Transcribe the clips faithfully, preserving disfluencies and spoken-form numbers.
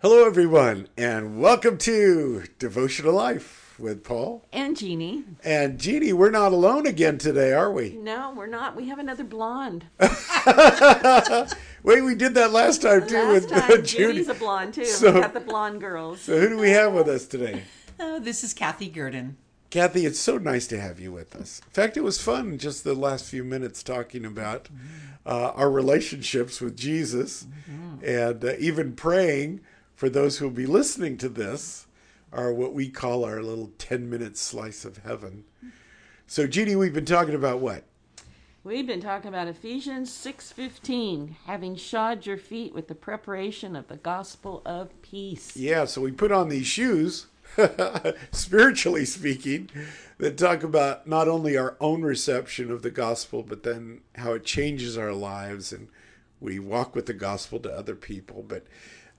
Hello, everyone, and welcome to Devotional Life with Paul. And Jeannie. And Jeannie, we're not alone again today, are we? No, we're not. We have another blonde. Wait, we did that last time, too. Last with time, uh, Jeannie's a blonde, too. So, we got the blonde girls. So who do we have with us today? Oh, this is Kathy Gurdon. Kathy, it's so nice to have you with us. In fact, it was fun just the last few minutes talking about uh, our relationships with Jesus mm-hmm. and uh, even praying. For those who will be listening to this, are what we call our little ten-minute slice of heaven. So, Jeannie, we've been talking about what? We've been talking about Ephesians six fifteen, having shod your feet with the preparation of the gospel of peace. Yeah, so we put on these shoes, spiritually speaking, that talk about not only our own reception of the gospel, but then how it changes our lives, and we walk with the gospel to other people, but...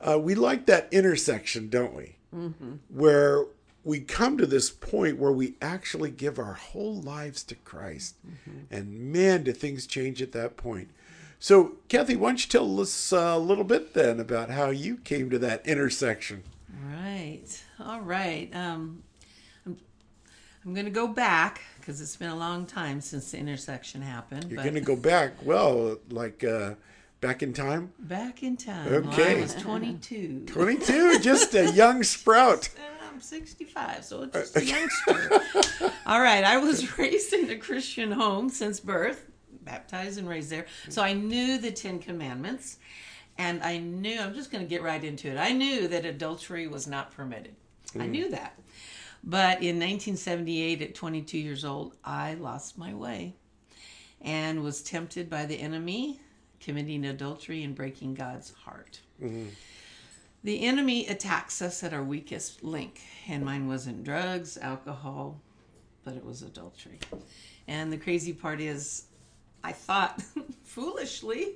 Uh, we like that intersection, don't we? Mm-hmm. Where we come to this point where we actually give our whole lives to Christ. Mm-hmm. And man, do things change at that point. So, Kathy, why don't you tell us a little bit then about how you came to that intersection? Right. All right. Um, I'm, I'm going to go back because it's been a long time since the intersection happened. You're but... going to go back, well, like... Uh, Back in time? Back in time. Okay. Well, I was twenty-two. twenty-two? Just a young sprout. I'm sixty-five, so it's just a youngster. All right. I was raised in a Christian home since birth, baptized and raised there. So I knew the Ten Commandments, and I knew, I'm just going to get right into it. I knew that adultery was not permitted. Mm. I knew that. But in nineteen seventy-eight, at twenty-two years old, I lost my way and was tempted by the enemy, committing adultery and breaking God's heart. Mm-hmm. The enemy attacks us at our weakest link, and mine wasn't drugs, alcohol, but it was adultery. And the crazy part is, I thought foolishly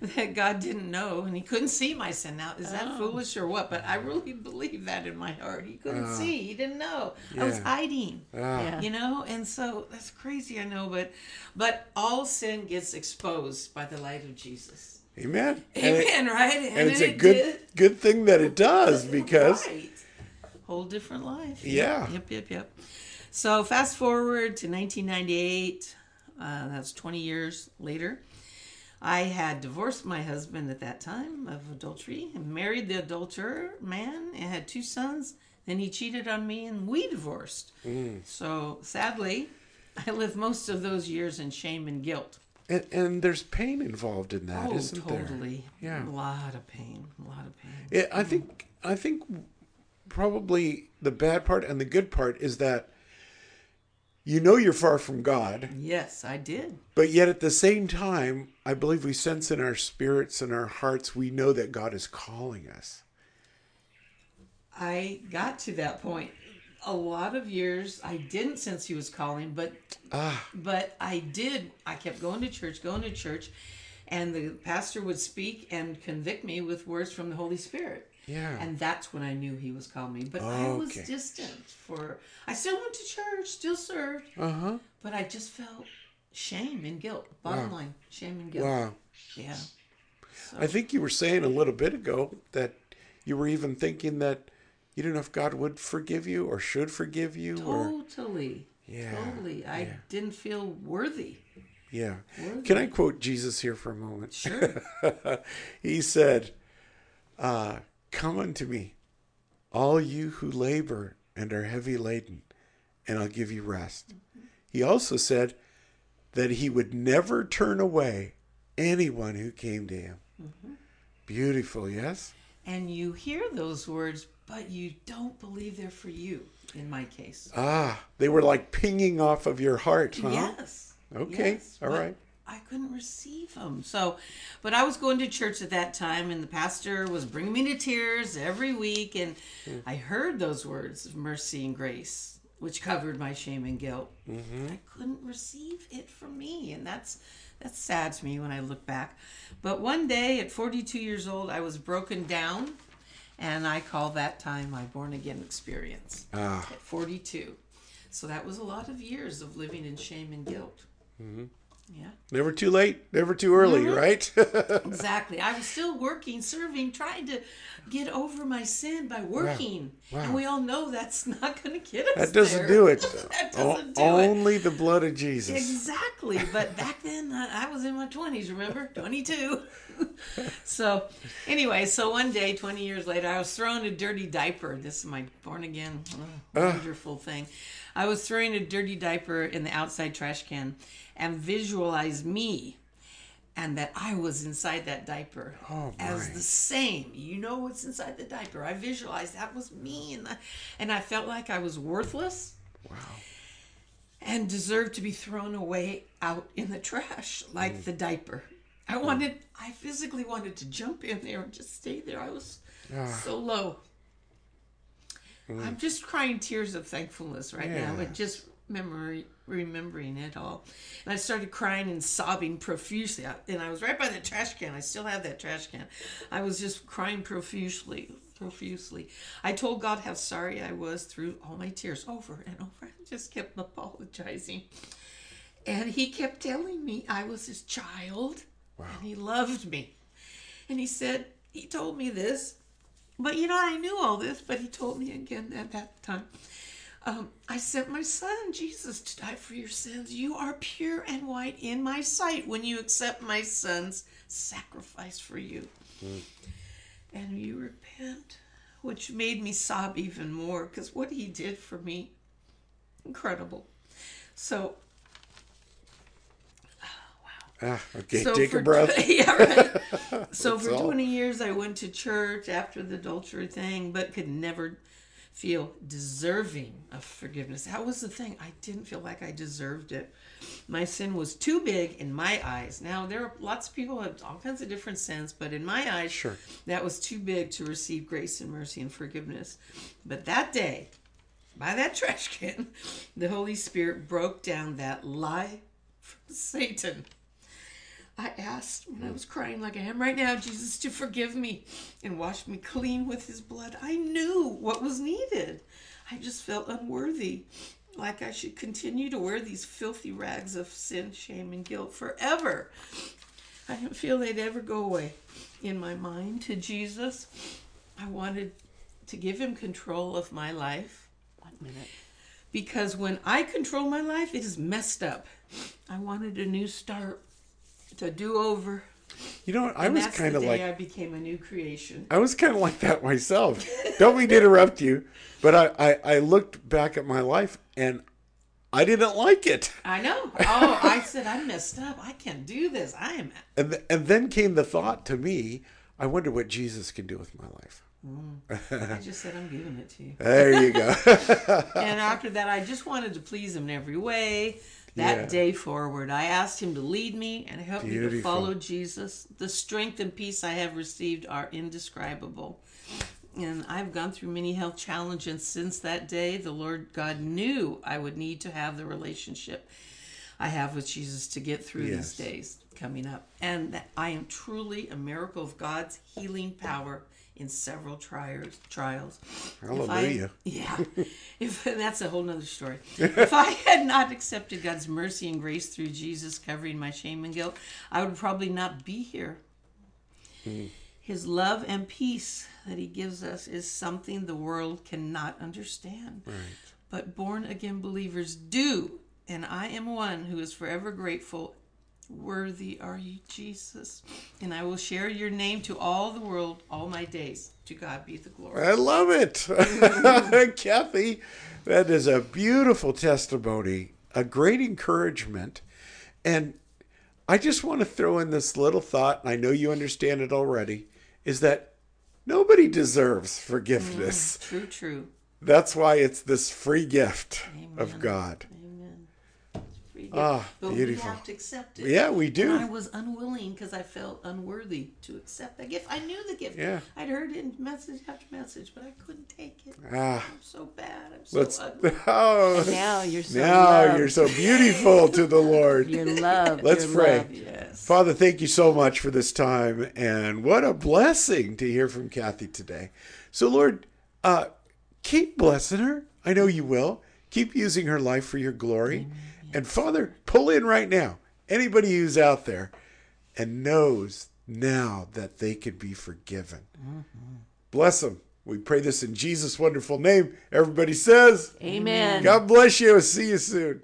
that God didn't know and he couldn't see my sin. Now, is that oh. foolish or what? But I really believe that in my heart. He couldn't uh, see. He didn't know. Yeah. I was hiding, uh, yeah. you know? And so that's crazy, I know. But but all sin gets exposed by the light of Jesus. Amen. Amen, and it, right? And, and it's it a good did. good thing that it does because... Right. Whole different life. Yeah. Yep, yep, yep. So fast forward to nineteen ninety-eight... Uh, that's twenty years later. I had divorced my husband at that time of adultery and married the adulterer man and had two sons. Then he cheated on me and we divorced. Mm. So sadly, I lived most of those years in shame and guilt. And, and there's pain involved in that, oh, isn't totally. there? Totally. Yeah. A lot of pain. A lot of pain. Yeah, I think, I think probably the bad part and the good part is that you know you're far from God. Yes, I did. But yet at the same time, I believe we sense in our spirits and our hearts, we know that God is calling us. I got to that point. A lot of years, I didn't sense he was calling, but ah. but I did. I kept going to church, going to church, and the pastor would speak and convict me with words from the Holy Spirit. Yeah. And that's when I knew he was calling me. But okay. I was distant for, I still went to church, still served. Uh-huh. But I just felt shame and guilt. Bottom wow. line, shame and guilt. Wow. Yeah. So. I think you were saying a little bit ago that you were even thinking that you didn't know if God would forgive you or should forgive you. Totally. Or... Yeah. Totally. I yeah. didn't feel worthy. Yeah. Worthy. Can I quote Jesus here for a moment? Sure. He said, uh, come unto me, all you who labor and are heavy laden, and I'll give you rest. Mm-hmm. He also said that he would never turn away anyone who came to him. Mm-hmm. Beautiful, yes? And you hear those words, but you don't believe they're for you, in my case. Ah, they were like pinging off of your heart, huh? Yes. Okay, yes, all right. I couldn't receive him. So, but I was going to church at that time, and the pastor was bringing me to tears every week, and mm-hmm. I heard those words of mercy and grace, which covered my shame and guilt. Mm-hmm. I couldn't receive it from me, and that's that's sad to me when I look back. But one day, at forty-two years old, I was broken down, and I call that time my born-again experience ah. at forty-two. So that was a lot of years of living in shame and guilt. Mm-hmm. Yeah. Never too late, never too early, mm-hmm. right? Exactly. I was still working, serving, trying to get over my sin by working. Wow. Wow. And we all know that's not going to get us there. That doesn't there. do it. That doesn't o- do only it. the blood of Jesus. Exactly. But back then, I, I was in my twenties, remember? twenty-two. So anyway, so one day, twenty years later, I was throwing a dirty diaper. This is my born again oh, uh. wonderful thing. I was throwing a dirty diaper in the outside trash can and visualized me and that I was inside that diaper oh, as the same. You know what's inside the diaper. I visualized that was me, and I, and I felt like I was worthless. Wow. And deserved to be thrown away out in the trash like mm. the diaper. I wanted, mm. I physically wanted to jump in there and just stay there. I was ah. so low. Mm. I'm just crying tears of thankfulness right yeah. now. It just memory remembering it all, and I started crying and sobbing profusely, and I was right by the trash can. I still have that trash can. I was just crying profusely profusely I told God how sorry I was through all my tears, over and over. I just kept apologizing, and he kept telling me I was his child. Wow. And he loved me, and he said, he told me this, but you know, I knew all this, but he told me again at that time, Um, I sent my son, Jesus, to die for your sins. You are pure and white in my sight when you accept my son's sacrifice for you. Mm. And you repent, which made me sob even more, because what he did for me, incredible. So, oh, wow. Ah, okay, so take for, a breath. Yeah, right. So for all. twenty years, I went to church after the adultery thing, but could never feel deserving of forgiveness. That was the thing. I didn't feel like I deserved it. My sin was too big in my eyes. Now, there are lots of people who have all kinds of different sins, but in my eyes, sure, that was too big to receive grace and mercy and forgiveness. But that day, by that trash can, the Holy Spirit broke down that lie from Satan. I asked, when I was crying like I am right now, Jesus to forgive me and wash me clean with his blood. I knew what was needed. I just felt unworthy, like I should continue to wear these filthy rags of sin, shame, and guilt forever. I didn't feel they'd ever go away. In my mind to Jesus, I wanted to give him control of my life. One minute. Because when I control my life, it is messed up. I wanted a new start. To do over. You know what? I and was kind of like. I became a new creation. I was kind of like that myself. Don't mean to interrupt you, but I, I, I looked back at my life and I didn't like it. I know. Oh, I said, I messed up. I can't do this. I am. And, th- and then came the thought to me, I wonder what Jesus can do with my life. Mm. I just said, I'm giving it to you. There you go. And after that, I just wanted to please him in every way. That yeah. day forward, I asked him to lead me and help Beautiful. me to follow Jesus. The strength and peace I have received are indescribable. And I've gone through many health challenges since that day. The Lord God knew I would need to have the relationship I have with Jesus to get through yes. these days coming up. And that I am truly a miracle of God's healing power in several triers, trials. Hallelujah. If I, yeah. If, that's a whole nother story. If I had not accepted God's mercy and grace through Jesus covering my shame and guilt, I would probably not be here. Mm. His love and peace that he gives us is something the world cannot understand. Right. But born-again believers do. And I am one who is forever grateful. Worthy are you, Jesus. And I will share your name to all the world all my days. To God be the glory. I love it. Kathy, that is a beautiful testimony, a great encouragement. And I just want to throw in this little thought, and I know you understand it already, is that nobody deserves forgiveness. Mm, true, true. That's why it's this free gift Amen. of God. Ah, but beautiful. We have to accept it. Yeah, we do. And I was unwilling because I felt unworthy to accept that gift. I knew the gift. Yeah. I'd heard it message after message, but I couldn't take it. Ah, I'm so bad. I'm so let's, ugly. Oh, and now you're so now loved. You're so beautiful to the Lord. You're loved. Let's you're pray. Loved, yes. Father, thank you so much for this time, and what a blessing to hear from Kathy today. So, Lord, uh, keep blessing her. I know you will. Keep using her life for your glory. Amen. And Father, pull in right now anybody who's out there and knows now that they could be forgiven. Mm-hmm. Bless them. We pray this in Jesus' wonderful name. Everybody says, amen. God bless you. See you soon.